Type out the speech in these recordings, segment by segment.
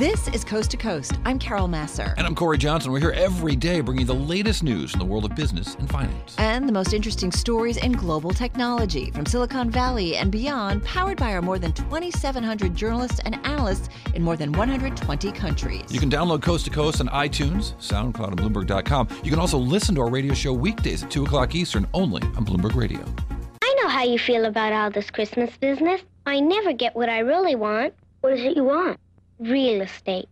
This is Coast to Coast. I'm Carol Masser. And I'm Corey Johnson. We're here every day bringing the latest news in the world of business and finance. And the most interesting stories in global technology from Silicon Valley and beyond, powered by our more than 2,700 journalists and analysts in more than 120 countries. You can download Coast to Coast on iTunes, SoundCloud, and Bloomberg.com. You can also listen to our radio show weekdays at 2 o'clock Eastern only on Bloomberg Radio. I know how you feel about all this Christmas business. I never get what I really want. What is it you want? Real estate.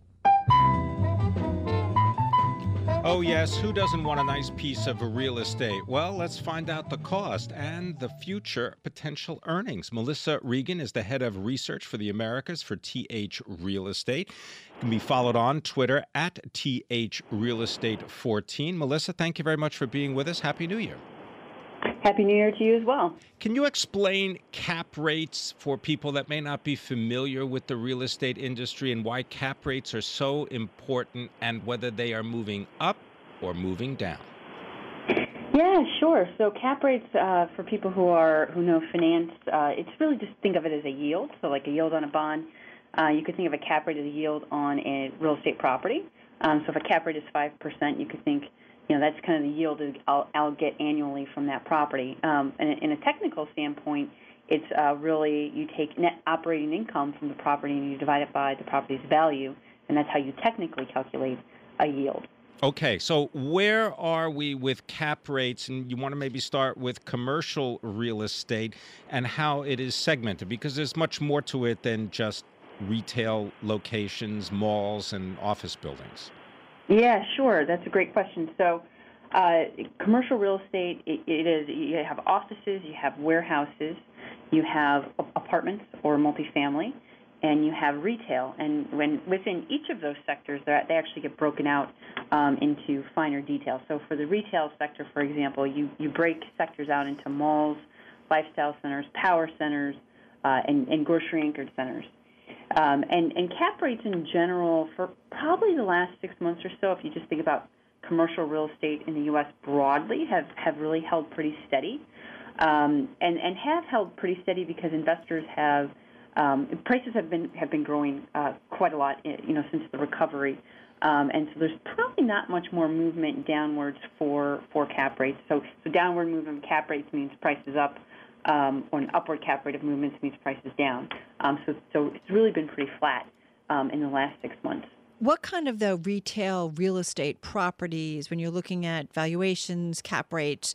Oh yes, who doesn't want a nice piece of real estate? Well, let's find out the cost and the future potential earnings. Melissa Reagen is the head of research for the Americas for TH Real Estate. You can be followed on Twitter at TH Real Estate 14. Melissa, thank you very much for being with us. Happy New Year. Happy New Year to you as well. Can you explain cap rates for people that may not be familiar with the real estate industry and why cap rates are so important and whether they are moving up or moving down? Yeah, sure. So cap rates, for people who know finance, it's really just think of it as a yield. So like a yield on a bond, you could think of a cap rate as a yield on a real estate property. So if a cap rate is 5%, you could think, you know, that's kind of the yield I'll get annually from that property. And in a technical standpoint, it's really you take net operating income from the property and you divide it by the property's value, and that's how you technically calculate a yield. Okay, so where are we with cap rates? And you want to maybe start with commercial real estate and how it is segmented, because there's much more to it than just retail locations, malls, and office buildings. Yeah, sure. That's a great question. So commercial real estate, it is, you have offices, you have warehouses, you have apartments or multifamily, and you have retail. And within each of those sectors, they actually get broken out into finer detail. So for the retail sector, for example, you break sectors out into malls, lifestyle centers, power centers, and grocery-anchored centers. And cap rates in general for probably the last 6 months or so, if you just think about commercial real estate in the U.S. broadly, have really held pretty steady, and have held pretty steady because investors have prices have been growing quite a lot, you know, since the recovery, and so there's probably not much more movement downwards for cap rates. So downward movement of cap rates means prices up. Or an upward cap rate of movements means prices down. So it's really been pretty flat in the last 6 months. What kind of the retail real estate properties, when you're looking at valuations, cap rates,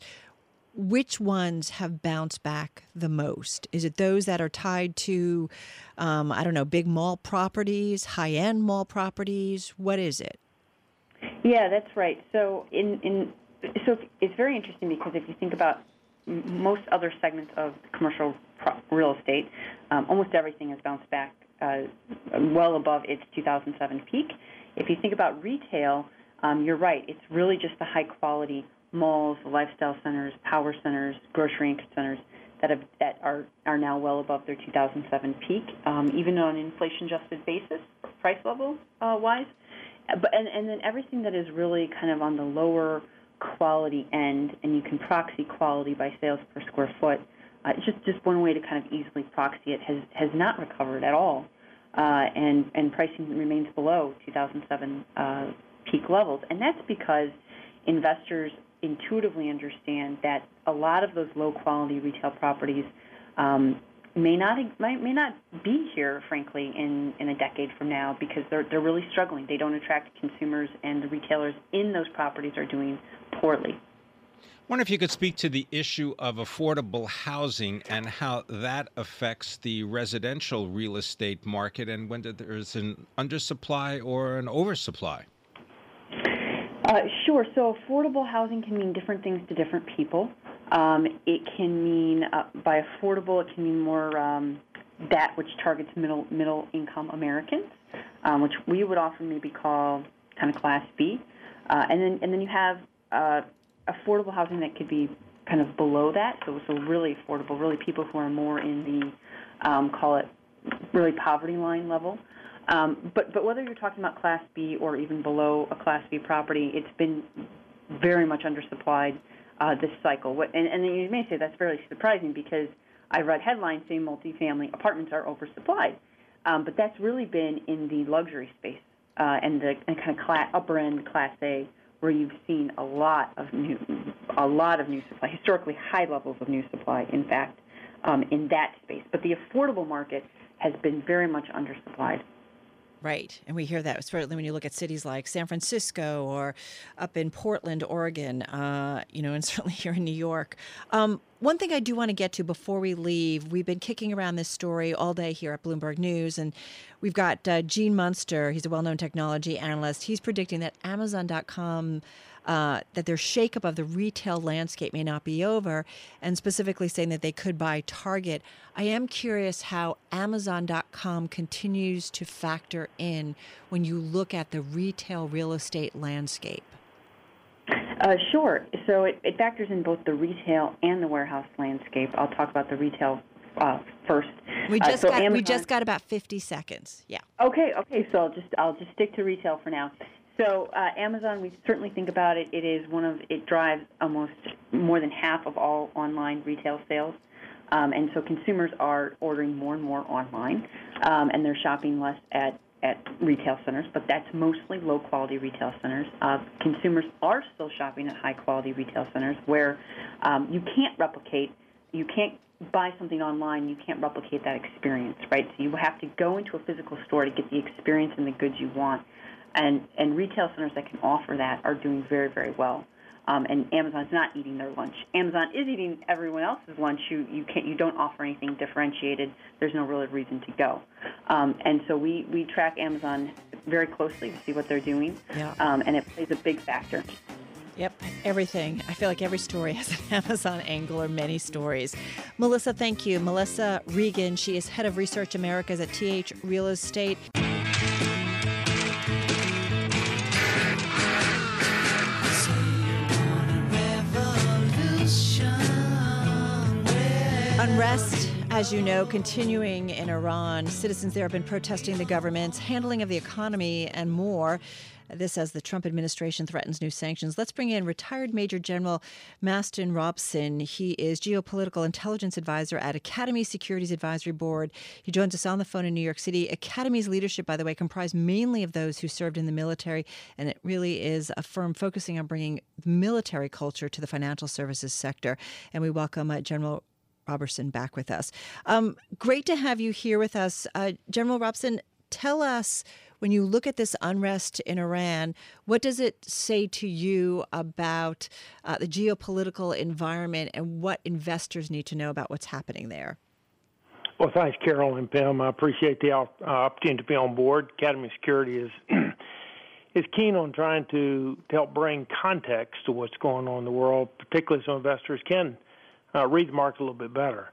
which ones have bounced back the most? Is it those that are tied to, I don't know, big mall properties, high-end mall properties? What is it? Yeah, that's right. So so it's very interesting because if you think about most other segments of commercial real estate, almost everything has bounced back well above its 2007 peak. If you think about retail, you're right. It's really just the high-quality malls, lifestyle centers, power centers, grocery-anchored centers that are now well above their 2007 peak, even on an inflation-adjusted basis, price level wise. And then everything that is really kind of on the lower quality end, and you can proxy quality by sales per square foot. Just one way to kind of easily proxy it has not recovered at all, and pricing remains below 2007 peak levels. And that's because investors intuitively understand that a lot of those low quality retail properties may not be here, frankly, in a decade from now because they're really struggling. They don't attract consumers, and the retailers in those properties are doing poorly. I wonder if you could speak to the issue of affordable housing and how that affects the residential real estate market and whether there's an undersupply or an oversupply. Sure. So affordable housing can mean different things to different people. It can mean, by affordable, it can mean more that which targets middle-income Americans, which we would often maybe call kind of Class B. And then you have affordable housing that could be kind of below that, so really affordable, really people who are more in the, call it, really poverty line level. But whether you're talking about Class B or even below a Class B property, it's been very much undersupplied this cycle. And then you may say that's fairly surprising because I read headlines saying multifamily apartments are oversupplied. But that's really been in the luxury space and the kind of upper-end Class A, where you've seen a lot of new supply, historically high levels of new supply, in fact, in that space. But the affordable market has been very much undersupplied. Right. And we hear that certainly when you look at cities like San Francisco or up in Portland, Oregon, and certainly here in New York. One thing I do want to get to before we leave, we've been kicking around this story all day here at Bloomberg News, and we've got Gene Munster. He's a well-known technology analyst. He's predicting that Amazon.com, that their shakeup of the retail landscape may not be over, and specifically saying that they could buy Target. I am curious how Amazon.com continues to factor in when you look at the retail real estate landscape. Sure. So it factors in both the retail and the warehouse landscape. I'll talk about the retail first. We just got about 50 seconds. Yeah. Okay. So I'll just stick to retail for now. So Amazon, we certainly think about it. It drives almost more than half of all online retail sales, and so consumers are ordering more and more online, and they're shopping less at retail centers, but that's mostly low-quality retail centers. Consumers are still shopping at high-quality retail centers where you can't buy something online, you can't replicate that experience, right? So you have to go into a physical store to get the experience and the goods you want. And retail centers that can offer that are doing very, very well. And Amazon's not eating their lunch. Amazon is eating everyone else's lunch. You don't offer anything differentiated. There's no real reason to go. And so we track Amazon very closely to see what they're doing. Yeah. And it plays a big factor. Yep, everything. I feel like every story has an Amazon angle, or many stories. Melissa, thank you. Melissa Reagen, she is head of Research Americas at TH Real Estate. Unrest, as you know, continuing in Iran. Citizens there have been protesting the government's handling of the economy and more. This as the Trump administration threatens new sanctions. Let's bring in retired Major General Mastin Robeson. He is geopolitical intelligence advisor at Academy Securities Advisory Board. He joins us on the phone in New York City. Academy's leadership, by the way, comprised mainly of those who served in the military, and it really is a firm focusing on bringing military culture to the financial services sector. And we welcome General Robertson back with us. Great to have you here with us. General Robertson, tell us, when you look at this unrest in Iran, what does it say to you about the geopolitical environment and what investors need to know about what's happening there? Well, thanks, Carol and Pim. I appreciate the opportunity to be on board. Academy Security is keen on trying to help bring context to what's going on in the world, particularly so investors can read the market a little bit better.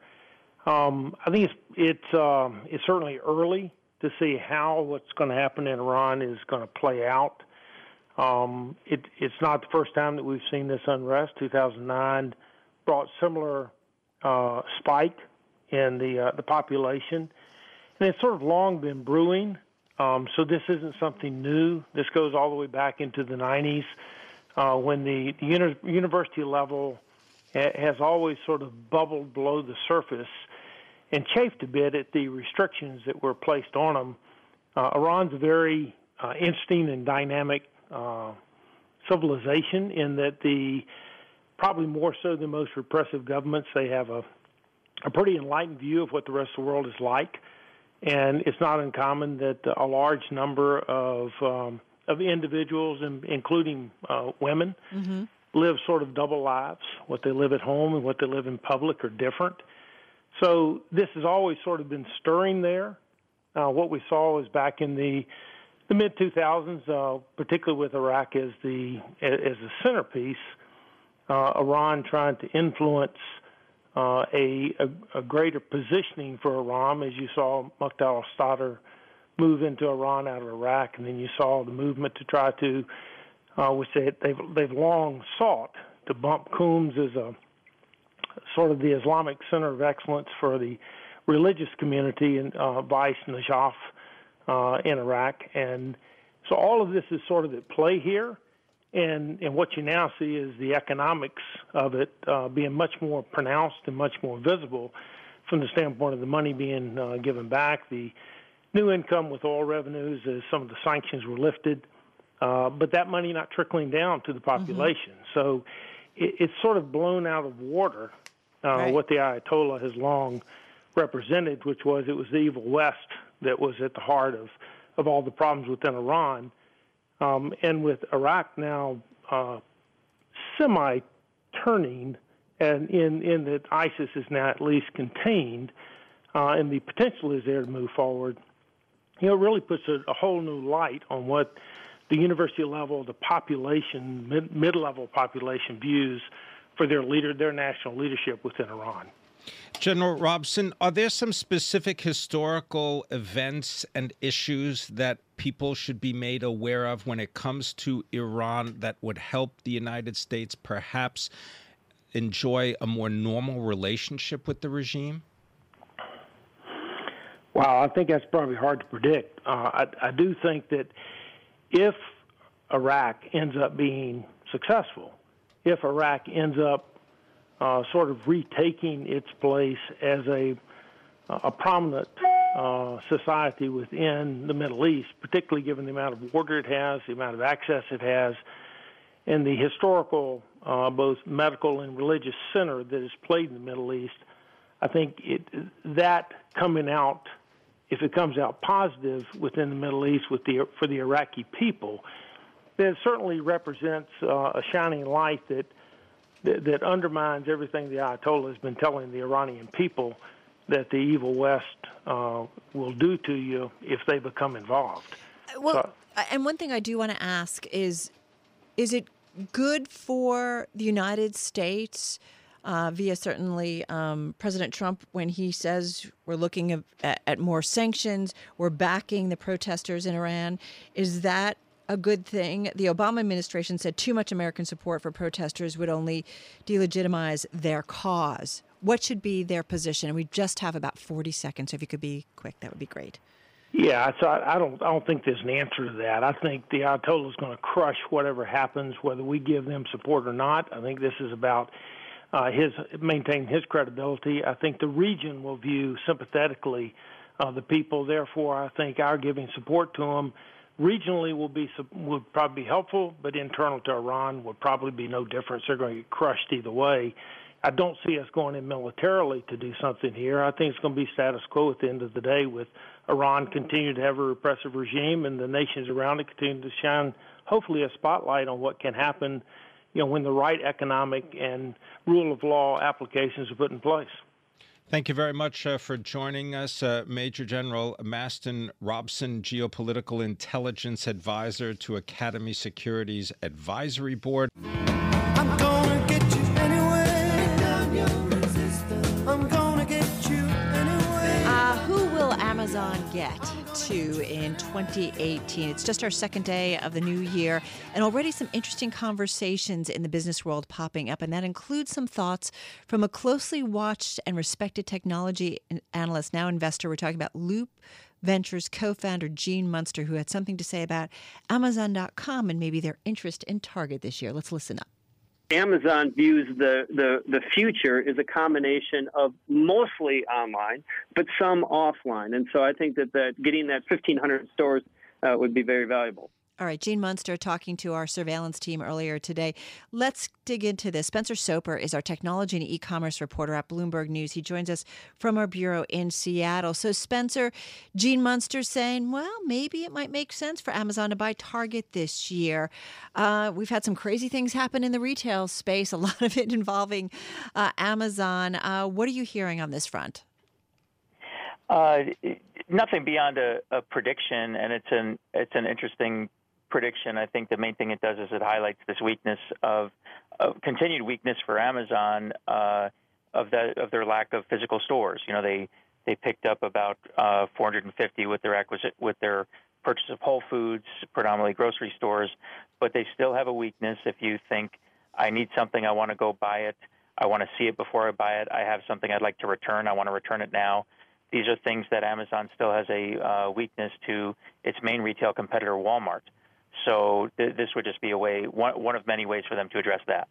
I think it's certainly early to see how what's going to happen in Iran is going to play out. It's not the first time that we've seen this unrest. 2009 brought similar spike in the population, and it's sort of long been brewing. So this isn't something new. This goes all the way back into the 90s when the university level has always sort of bubbled below the surface and chafed a bit at the restrictions that were placed on them. Iran's a very interesting and dynamic civilization in that probably more so than most repressive governments, they have a pretty enlightened view of what the rest of the world is like. And it's not uncommon that a large number of individuals, including women, mm-hmm. live sort of double lives. What they live at home and what they live in public are different. So this has always sort of been stirring there. What we saw was back in the mid-2000s, particularly with Iraq as the centerpiece, Iran trying to influence a greater positioning for Iran, as you saw Muqtada al-Sadr move into Iran out of Iraq, and then you saw the movement to try to which they've long sought to bump Qums as a sort of the Islamic center of excellence for the religious community in Vice Najaf in Iraq. And so all of this is sort of at play here. And what you now see is the economics of it being much more pronounced and much more visible from the standpoint of the money being given back, the new income with oil revenues as some of the sanctions were lifted, but that money not trickling down to the population. Mm-hmm. So it's sort of blown out of water right. what the Ayatollah has long represented, which was it was the evil West that was at the heart of all the problems within Iran. And with Iraq now semi-turning, and in that ISIS is now at least contained, and the potential is there to move forward, you know, it really puts a whole new light on what the university level, the population, mid-level population views for their national leadership within Iran. General Robeson, are there some specific historical events and issues that people should be made aware of when it comes to Iran that would help the United States perhaps enjoy a more normal relationship with the regime? Wow, I think that's probably hard to predict. I do think that if Iraq ends up being successful, if Iraq ends up sort of retaking its place as a prominent society within the Middle East, particularly given the amount of water it has, the amount of access it has, and the historical, both medical and religious center that is played in the Middle East, I think that coming out, if it comes out positive within the Middle East for the Iraqi people, then it certainly represents a shining light that undermines everything the Ayatollah has been telling the Iranian people that the evil West will do to you if they become involved. Well, and one thing I do want to ask is it good for the United States, via certainly President Trump, when he says we're looking at more sanctions, we're backing the protesters in Iran, is that a good thing? The Obama administration said too much American support for protesters would only delegitimize their cause. What should be their position? And we just have about 40 seconds. So if you could be quick, that would be great. Yeah, so I don't think there's an answer to that. I think the Ayatollah is going to crush whatever happens, whether we give them support or not. I think this is about his maintaining his credibility. I think the region will view sympathetically the people. Therefore, I think our giving support to them regionally would probably be helpful, but internal to Iran would probably be no difference. They're going to get crushed either way. I don't see us going in militarily to do something here. I think it's going to be status quo at the end of the day, with Iran continuing to have a repressive regime and the nations around it continuing to shine, hopefully, a spotlight on what can happen, you know, when the right economic and rule of law applications are put in place. Thank you very much for joining us, Major General Mastin Robeson, Geopolitical Intelligence Advisor to Academy Securities Advisory Board. I'm gonna get you anyway, down your resistance. I'm gonna get you anyway. Who will Amazon get to in 2018? It's just our second day of the new year, and already some interesting conversations in the business world popping up, and that includes some thoughts from a closely watched and respected technology analyst, now investor. We're talking about Loop Ventures co-founder Gene Munster, who had something to say about Amazon.com and maybe their interest in Target this year. Let's listen up. Amazon views the future is a combination of mostly online, but some offline. And so I think that getting that 1,500 stores would be very valuable. All right, Gene Munster talking to our surveillance team earlier today. Let's dig into this. Spencer Soper is our technology and e-commerce reporter at Bloomberg News. He joins us from our bureau in Seattle. So, Spencer, Gene Munster saying, well, maybe it might make sense for Amazon to buy Target this year. We've had some crazy things happen in the retail space, a lot of it involving Amazon. What are you hearing on this front? Nothing beyond a prediction, and it's an interesting prediction. I think the main thing it does is it highlights this weakness of continued weakness for Amazon of their lack of physical stores. You know, they picked up about 450 with their purchase of Whole Foods, predominantly grocery stores, but they still have a weakness. If you think I need something, I want to go buy it, I want to see it before I buy it, I have something I'd like to return, I want to return it now. These are things that Amazon still has a weakness to its main retail competitor, Walmart. So this would just be a way, one of many ways for them to address that.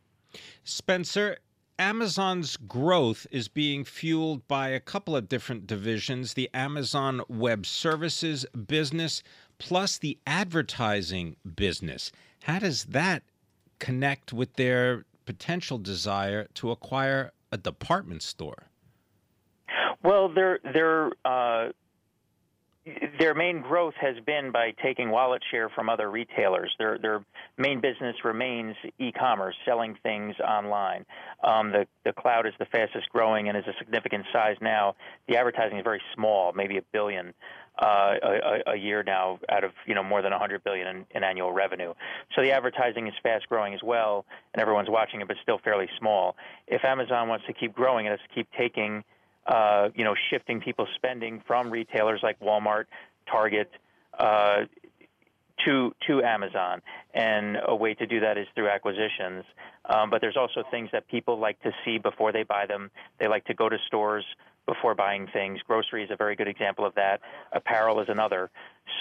Spencer, Amazon's growth is being fueled by a couple of different divisions, the Amazon Web Services business, plus the advertising business. How does that connect with their potential desire to acquire a department store? Well, their main growth has been by taking wallet share from other retailers. Their main business remains e-commerce, selling things online. The cloud is the fastest growing and is a significant size now. The advertising is very small, maybe $1 billion a year now out of, you know, more than $100 billion in annual revenue. So the advertising is fast growing as well, and everyone's watching it, but still fairly small. If Amazon wants to keep growing, it has to keep taking shifting people's spending from retailers like Walmart, Target, to Amazon. And a way to do that is through acquisitions. But there's also things that people like to see before they buy them. They like to go to stores before buying things. Grocery is a very good example of that. Apparel is another.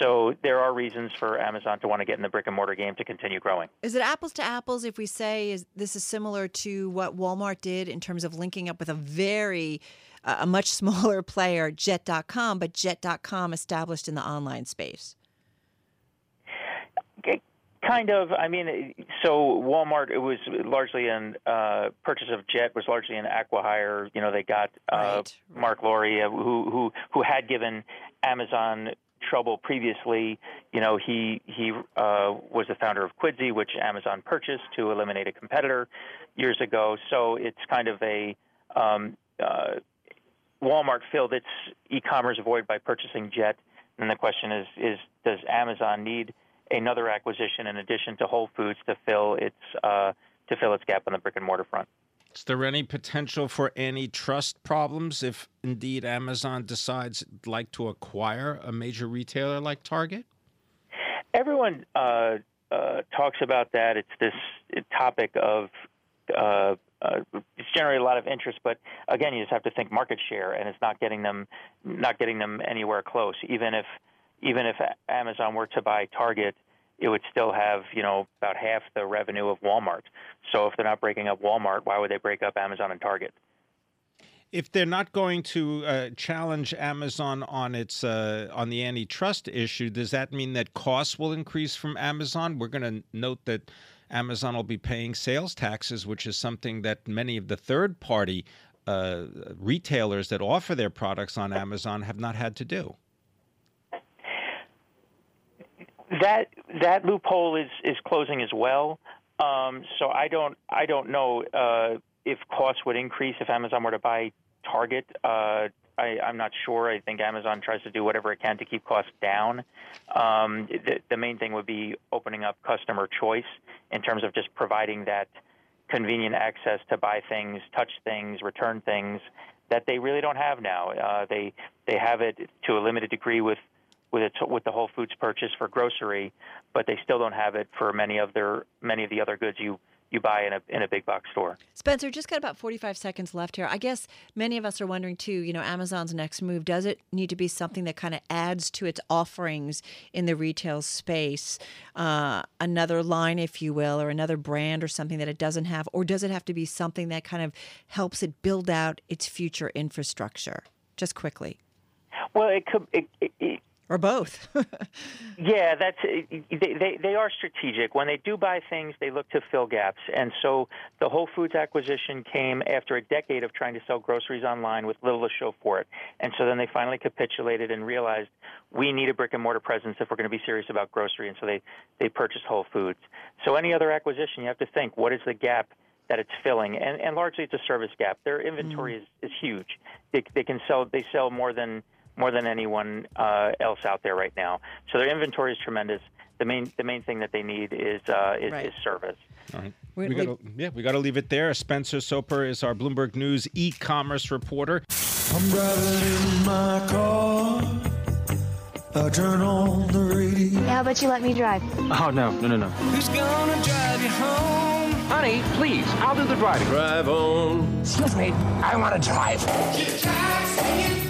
So there are reasons for Amazon to want to get in the brick-and-mortar game to continue growing. Is it apples to apples if we say this is similar to what Walmart did in terms of linking up with a much smaller player, Jet.com, but Jet.com established in the online space? Kind of. I mean, so Walmart, it was largely an purchase of Jet, was largely an acqui-hire. You know, they got Mark Lore, who had given Amazon trouble previously. You know, he was the founder of Quidsy, which Amazon purchased to eliminate a competitor years ago. So it's kind of a Walmart filled its e-commerce void by purchasing Jet. And the question is does Amazon need another acquisition in addition to Whole Foods to fill its gap on the brick-and-mortar front? Is there any potential for antitrust problems if indeed Amazon decides it'd like to acquire a major retailer like Target? Everyone talks about that. It's this topic of it's generated a lot of interest, but again, you just have to think market share, and it's not getting them anywhere close. Even if Amazon were to buy Target, it would still have, you know, about half the revenue of Walmart. So if they're not breaking up Walmart, why would they break up Amazon and Target? If they're not going to challenge Amazon on its on the antitrust issue, does that mean that costs will increase from Amazon? We're going to note that Amazon will be paying sales taxes, which is something that many of the third-party retailers that offer their products on Amazon have not had to do. That loophole is closing as well. So I don't know if costs would increase if Amazon were to buy Target. I'm not sure. I think Amazon tries to do whatever it can to keep costs down. The main thing would be opening up customer choice in terms of just providing that convenient access to buy things, touch things, return things that they really don't have now. They have it to a limited degree with the Whole Foods purchase for grocery, but they still don't have it for many of the other goods you buy in a big box store. Spencer, just got about 45 seconds left here. I guess many of us are wondering too, you know, Amazon's next move, does it need to be something that kind of adds to its offerings in the retail space, another line, if you will, or another brand or something that it doesn't have, or does it have to be something that kind of helps it build out its future infrastructure? Just quickly. Well, it could... Or both. Yeah, that's they are strategic. When they do buy things, they look to fill gaps. And so the Whole Foods acquisition came after a decade of trying to sell groceries online with little to show for it. And so then they finally capitulated and realized we need a brick-and-mortar presence if we're going to be serious about grocery. And so they purchased Whole Foods. So any other acquisition, you have to think, what is the gap that it's filling? And largely it's a service gap. Their inventory is huge. They sell more than anyone else out there right now. So their inventory is tremendous. The main thing that they need is service. All right. We got to leave it there. Spencer Soper is our Bloomberg News e-commerce reporter. I'm driving in my car. I turn on the radio. How about you let me drive? Oh, no. Who's going to drive you home? Honey, please, I'll do the driving. Drive on. Excuse me, I want to drive. Keep driving.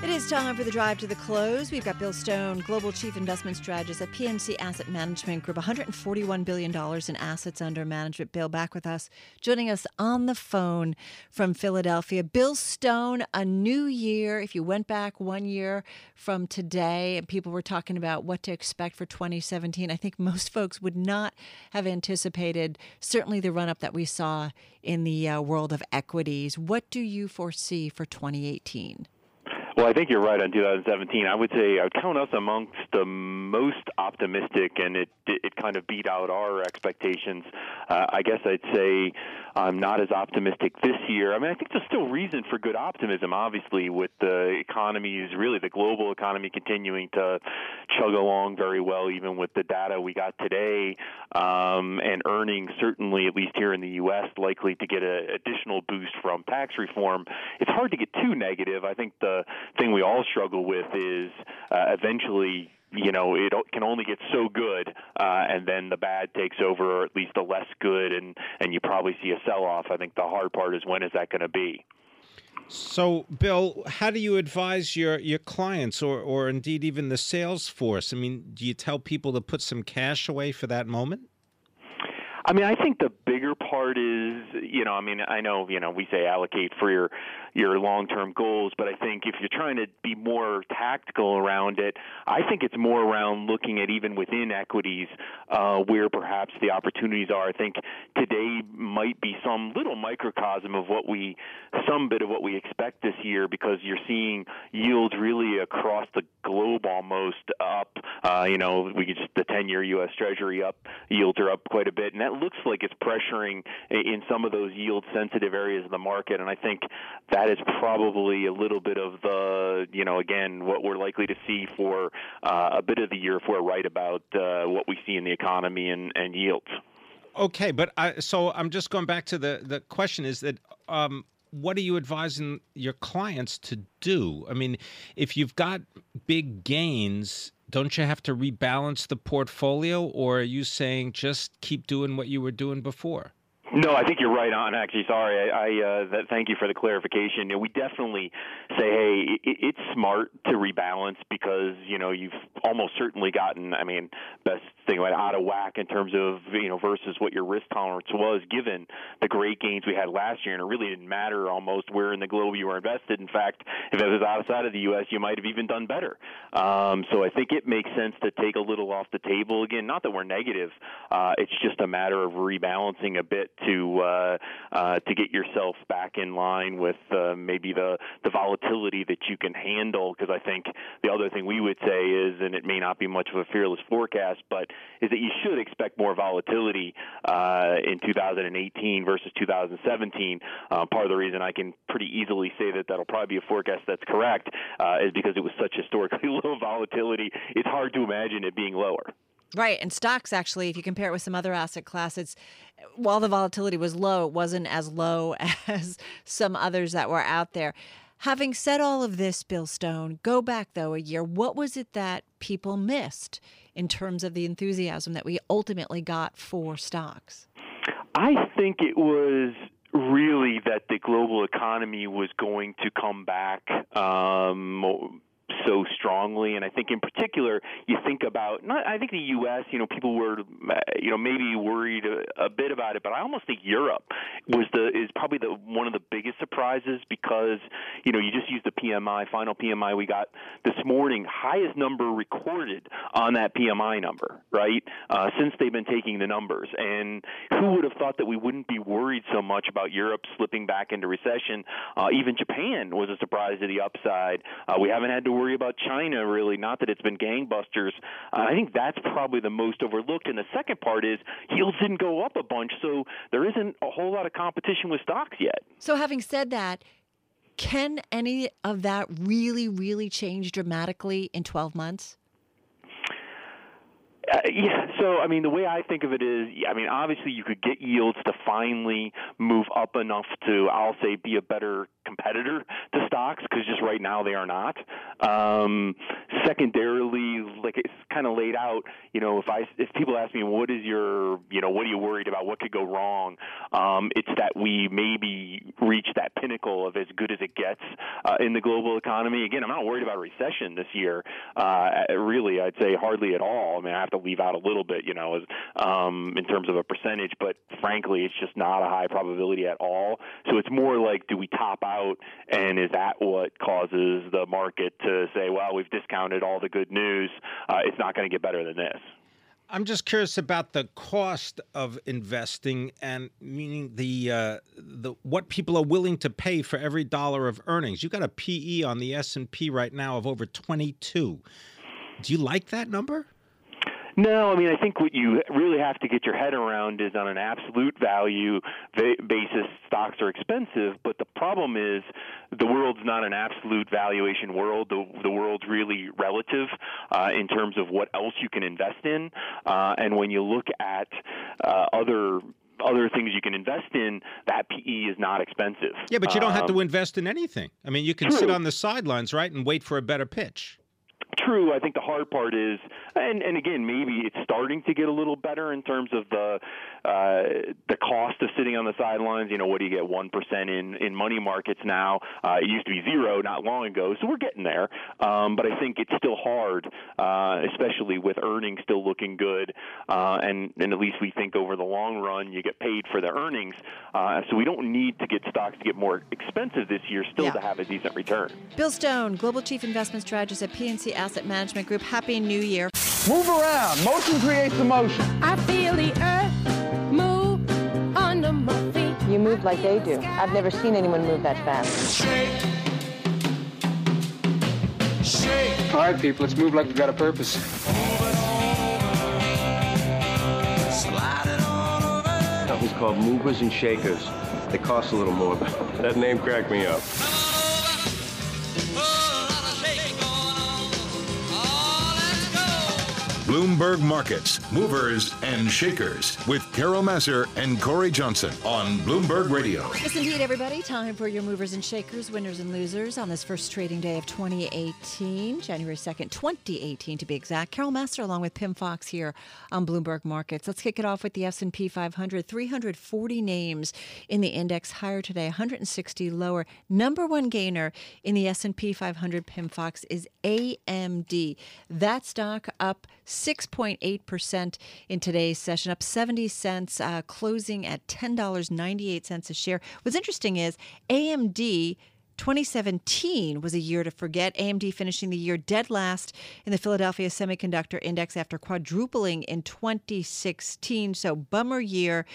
It is time for the drive to the close. We've got Bill Stone, Global Chief Investment Strategist at PNC Asset Management Group, $141 billion in assets under management. Bill, back with us, joining us on the phone from Philadelphia. Bill Stone, a new year. If you went back 1 year from today and people were talking about what to expect for 2017, I think most folks would not have anticipated, certainly the run-up that we saw in the world of equities. What do you foresee for 2018? Well, I think you're right on 2017. I would say I would count us amongst the most optimistic, and it kind of beat out our expectations. I guess I'd say I'm not as optimistic this year. I mean, I think there's still reason for good optimism, obviously, with the economies, really the global economy continuing to chug along very well, even with the data we got today, and earnings certainly, at least here in the U.S., likely to get an additional boost from tax reform. It's hard to get too negative. I think the thing we all struggle with is eventually, you know, it can only get so good, and then the bad takes over, or at least the less good, and you probably see a sell-off. I think the hard part is, when is that going to be? So, Bill, how do you advise your clients or indeed even the sales force? I mean, do you tell people to put some cash away for that moment? I mean, I think the bigger part is, you know, I mean, I know, you know, we say allocate for your long-term goals, but I think if you're trying to be more tactical around it, I think it's more around looking at even within equities where perhaps the opportunities are. I think today might be some little microcosm of some bit of what we expect this year, because you're seeing yields really across the globe almost up. The 10-year U.S. Treasury up, yields are up quite a bit, and that looks like it's pressuring in some of those yield-sensitive areas of the market, and I think that is probably a little bit of the, you know, again, what we're likely to see for a bit of the year if we're right about what we see in the economy and yields. Okay, but I'm just going back to the question is that what are you advising your clients to do? I mean, if you've got big gains, don't you have to rebalance the portfolio, or are you saying just keep doing what you were doing before? No, I think you're right on, actually. Sorry. Thank you for the clarification. You know, we definitely say, hey, it's smart to rebalance because, you know, you've almost certainly gotten, I mean, best thing about out of whack in terms of, you know, versus what your risk tolerance was, given the great gains we had last year. And it really didn't matter almost where in the globe you were invested. In fact, if it was outside of the U.S., you might have even done better. So I think it makes sense to take a little off the table. Again, not that we're negative. It's just a matter of rebalancing a bit to get yourself back in line with maybe the volatility that you can handle. Because I think the other thing we would say is, and it may not be much of a fearless forecast, but is that you should expect more volatility in 2018 versus 2017. Part of the reason I can pretty easily say that'll probably be a forecast that's correct is because it was such historically low volatility. It's hard to imagine it being lower. Right. And stocks, actually, if you compare it with some other asset classes, while the volatility was low, it wasn't as low as some others that were out there. Having said all of this, Bill Stone, go back, though, a year. What was it that people missed in terms of the enthusiasm that we ultimately got for stocks? I think it was really that the global economy was going to come back so strongly, and I think in particular, you think about I think the U.S. You know, people were, you know, maybe worried a bit about it, but I almost think Europe is probably one of the biggest surprises, because, you know, you just use the PMI, final PMI we got this morning, highest number recorded on that PMI number, right? Since they've been taking the numbers, and who would have thought that we wouldn't be worried so much about Europe slipping back into recession? Even Japan was a surprise to the upside. We haven't had to worry about China, really, not that it's been gangbusters. I think that's probably the most overlooked. And the second part is yields didn't go up a bunch, so there isn't a whole lot of competition with stocks yet. So having said that, can any of that really, really change dramatically in 12 months? So, I mean, the way I think of it is, I mean, obviously you could get yields to finally move up enough to, I'll say, be a better competitor to stocks, because just right now they are not. Secondarily, like it's kind of laid out, you know, if people ask me, what is your, you know, what are you worried about? What could go wrong? It's that we maybe reach that pinnacle of as good as it gets in the global economy. Again, I'm not worried about a recession this year. Really, I'd say hardly at all. I mean, I have to leave out a little bit, you know, in terms of a percentage, but frankly, it's just not a high probability at all. So it's more like, do we top out, and is that what causes the market to say, well, we've discounted all the good news, it's not going to get better than this? I'm just curious about the cost of investing, and meaning the what people are willing to pay for every dollar of earnings. You got a PE on the S&P right now of over 22. Do you like that number? No, I mean, I think what you really have to get your head around is on an absolute value basis, stocks are expensive, but the problem is the world's not an absolute valuation world. The world's really relative in terms of what else you can invest in. And when you look at other things you can invest in, that PE is not expensive. Yeah, but you don't have to invest in anything. I mean, you can sit on the sidelines, right, and wait for a better pitch. True. I think the hard part is, and again, maybe it's starting to get a little better in terms of the cost of sitting on the sidelines. You know, what do you get, 1% in money markets now? It used to be zero not long ago, so we're getting there. But I think it's still hard, especially with earnings still looking good. And at least we think over the long run, you get paid for the earnings. So we don't need to get stocks to get more expensive this year still to have a decent return. Bill Stone, Global Chief Investment Strategist at PNC Asset Management Group. Happy New Year. Move around. Motion creates emotion. I feel the earth move under my feet. You move like they do. I've never seen anyone move that fast. Shake. Shake. All right, people, let's move like we've got a purpose. Slide it on over. Something's called movers and shakers. They cost a little more, but that name cracked me up. Bloomberg Markets, Movers and Shakers, with Carol Masser and Corey Johnson on Bloomberg Radio. Yes, indeed, everybody. Time for your Movers and Shakers, winners and losers on this first trading day of 2018, January 2nd, 2018 to be exact. Carol Masser along with Pimm Fox here on Bloomberg Markets. Let's kick it off with the S&P 500. 340 names in the index, higher today, 160 lower. Number one gainer in the S&P 500, Pimm Fox, is AMD. That stock up 6.8% in today's session, up 70 cents, closing at $10.98 a share. What's interesting is AMD 2017 was a year to forget. AMD finishing the year dead last in the Philadelphia Semiconductor Index after quadrupling in 2016. So bummer year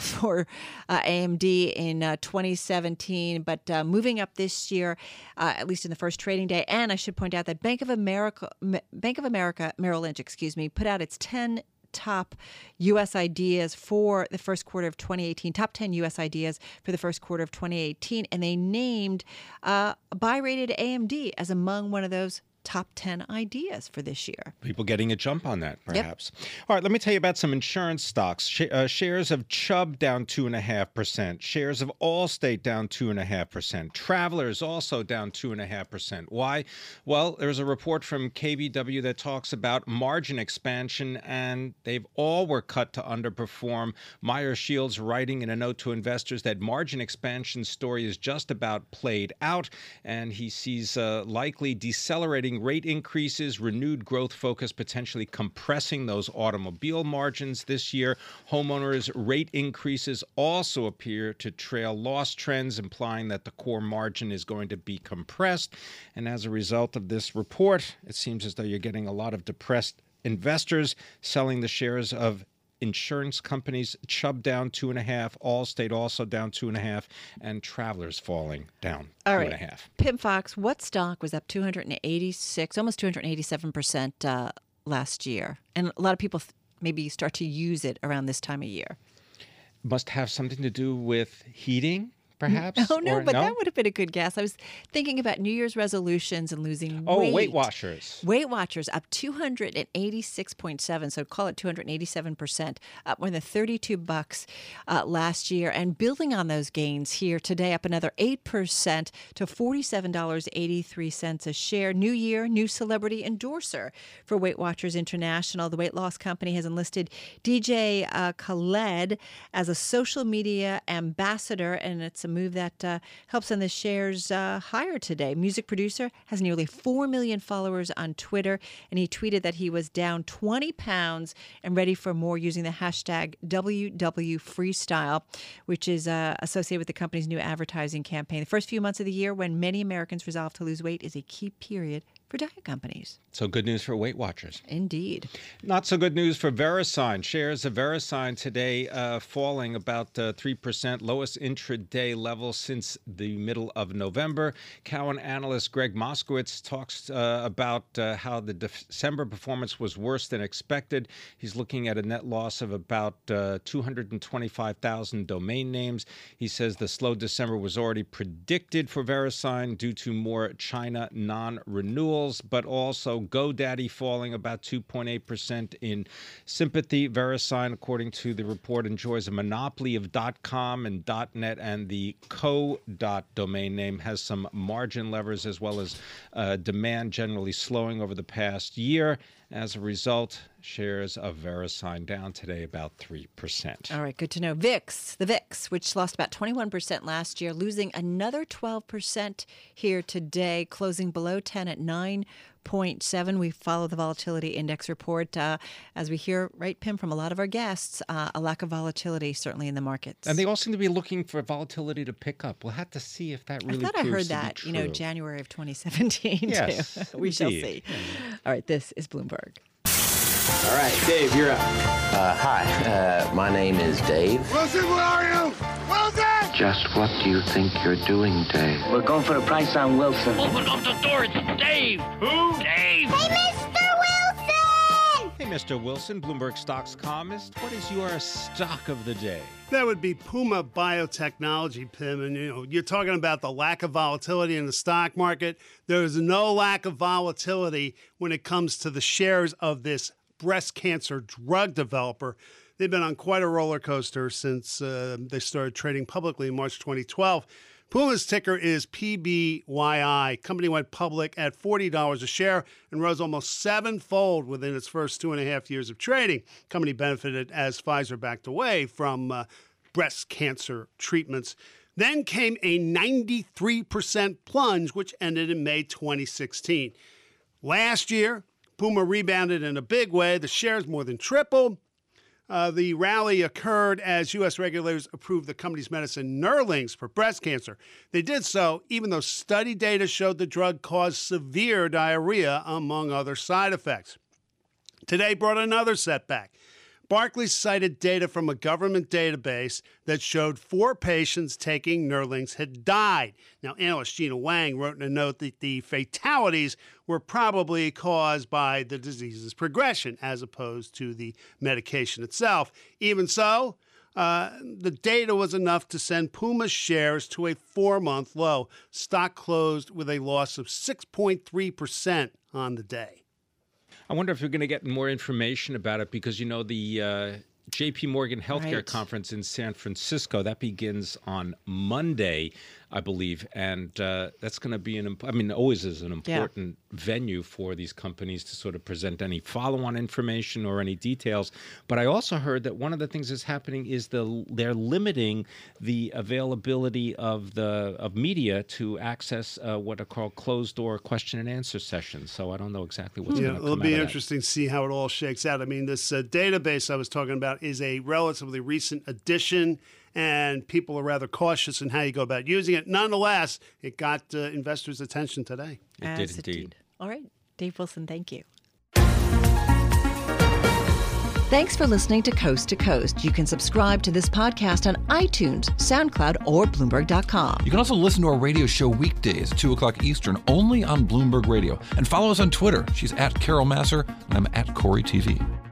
for AMD in 2017, but moving up this year, at least in the first trading day. And I should point out that Bank of America Merrill Lynch, put out its 10 top U.S. ideas for the first quarter of 2018, top 10 U.S. ideas for the first quarter of 2018. And they named buy-rated AMD as among one of those top 10 ideas for this year. People getting a jump on that, perhaps. Yep. All right, let me tell you about some insurance stocks. Shares of Chubb down 2.5%. Shares of Allstate down 2.5%. Travelers also down 2.5%. Why? Well, there's a report from KBW that talks about margin expansion, and they've all were cut to underperform. Meyer Shields writing in a note to investors that margin expansion story is just about played out, and he sees likely decelerating rate increases, renewed growth focus, potentially compressing those automobile margins this year. Homeowners' rate increases also appear to trail loss trends, implying that the core margin is going to be compressed. And as a result of this report, it seems as though you're getting a lot of depressed investors selling the shares of insurance companies. Chubb down 2.5, Allstate also down 2.5, and Travelers falling down 2.5. Pimm Fox, what stock was up 286, almost 287% last year? And a lot of people maybe start to use it around this time of year. Must have something to do with heating, perhaps? Oh, no, or, but no? That would have been a good guess. I was thinking about New Year's resolutions and losing weight. Oh, Weight Watchers. Weight Watchers up 286.7, so call it 287%, up more than $32 last year. And building on those gains here today, up another 8% to $47.83 a share. New year, new celebrity endorser for Weight Watchers International. The weight loss company has enlisted DJ Khaled as a social media ambassador, and it's a move that helps send the shares higher today. Music producer has nearly 4 million followers on Twitter, and he tweeted that he was down 20 pounds and ready for more using the hashtag WWFreestyle, which is associated with the company's new advertising campaign. The first few months of the year, when many Americans resolve to lose weight, is a key period for diet companies. So good news for Weight Watchers. Indeed. Not so good news for VeriSign. Shares of VeriSign today falling about 3%, lowest intraday level since the middle of November. Cowen analyst Greg Moskowitz talks about how the December performance was worse than expected. He's looking at a net loss of about 225,000 domain names. He says the slow December was already predicted for VeriSign due to more China non-renewal, but also GoDaddy falling about 2.8% in sympathy. VeriSign, according to the report, enjoys a monopoly of .com and .net, and the co. domain name has some margin levers, as well as demand generally slowing over the past year. As a result, shares of VeriSign down today about 3%. All right, good to know. VIX, the VIX, which lost about 21% last year, losing another 12% here today, closing below 10 at 9.7. We follow the volatility index report. As we hear, right, Pim, from a lot of our guests, a lack of volatility certainly in the markets. And they all seem to be looking for volatility to pick up. We'll have to see if that really proves to be true. I thought I heard that, January of 2017. Yes, too. We shall see. All right, this is Bloomberg. All right, Dave, you're up. Hi, my name is Dave. Wilson, where are you? Wilson! Just what do you think you're doing, Dave? We're going for a price on Wilson. Open up the door, it's Dave! Who? Dave! Hey, Mr. Wilson! Hey, Mr. Wilson, Bloomberg Stocks columnist. What is your stock of the day? That would be Puma Biotechnology, Pim. And, you're talking about the lack of volatility in the stock market. There is no lack of volatility when it comes to the shares of this breast cancer drug developer. They've been on quite a roller coaster since they started trading publicly in March 2012. Puma's ticker is PBYI. Company went public at $40 a share and rose almost sevenfold within its first 2.5 years of trading. Company benefited as Pfizer backed away from breast cancer treatments. Then came a 93% plunge, which ended in May 2016. Last year, Puma rebounded in a big way. The shares more than tripled. The rally occurred as U.S. regulators approved the company's medicine, Nerlynx, for breast cancer. They did so even though study data showed the drug caused severe diarrhea, among other side effects. Today brought another setback. Barclays cited data from a government database that showed 4 patients taking Nerlynx had died. Now, analyst Gina Wang wrote in a note that the fatalities were probably caused by the disease's progression as opposed to the medication itself. Even so, the data was enough to send Puma's shares to a 4-month low. Stock closed with a loss of 6.3% on the day. I wonder if we're going to get more information about it because, the J.P. Morgan Healthcare Conference in San Francisco, that begins on Monday, I believe. And that's going to be always is an important venue for these companies to sort of present any follow-on information or any details. But I also heard that one of the things that's happening is they're limiting the availability of media to access what are called closed-door question and answer sessions. So I don't know exactly what's going to come out of that. It'll be interesting to see how it all shakes out. I mean, this database I was talking about is a relatively recent addition, and people are rather cautious in how you go about using it. Nonetheless, it got investors' attention today. It did indeed. All right. Dave Wilson, thank you. Thanks for listening to Coast to Coast. You can subscribe to this podcast on iTunes, SoundCloud, or Bloomberg.com. You can also listen to our radio show weekdays, 2 o'clock Eastern, only on Bloomberg Radio. And follow us on Twitter. She's @CarolMasser, and I'm @CoreyTV.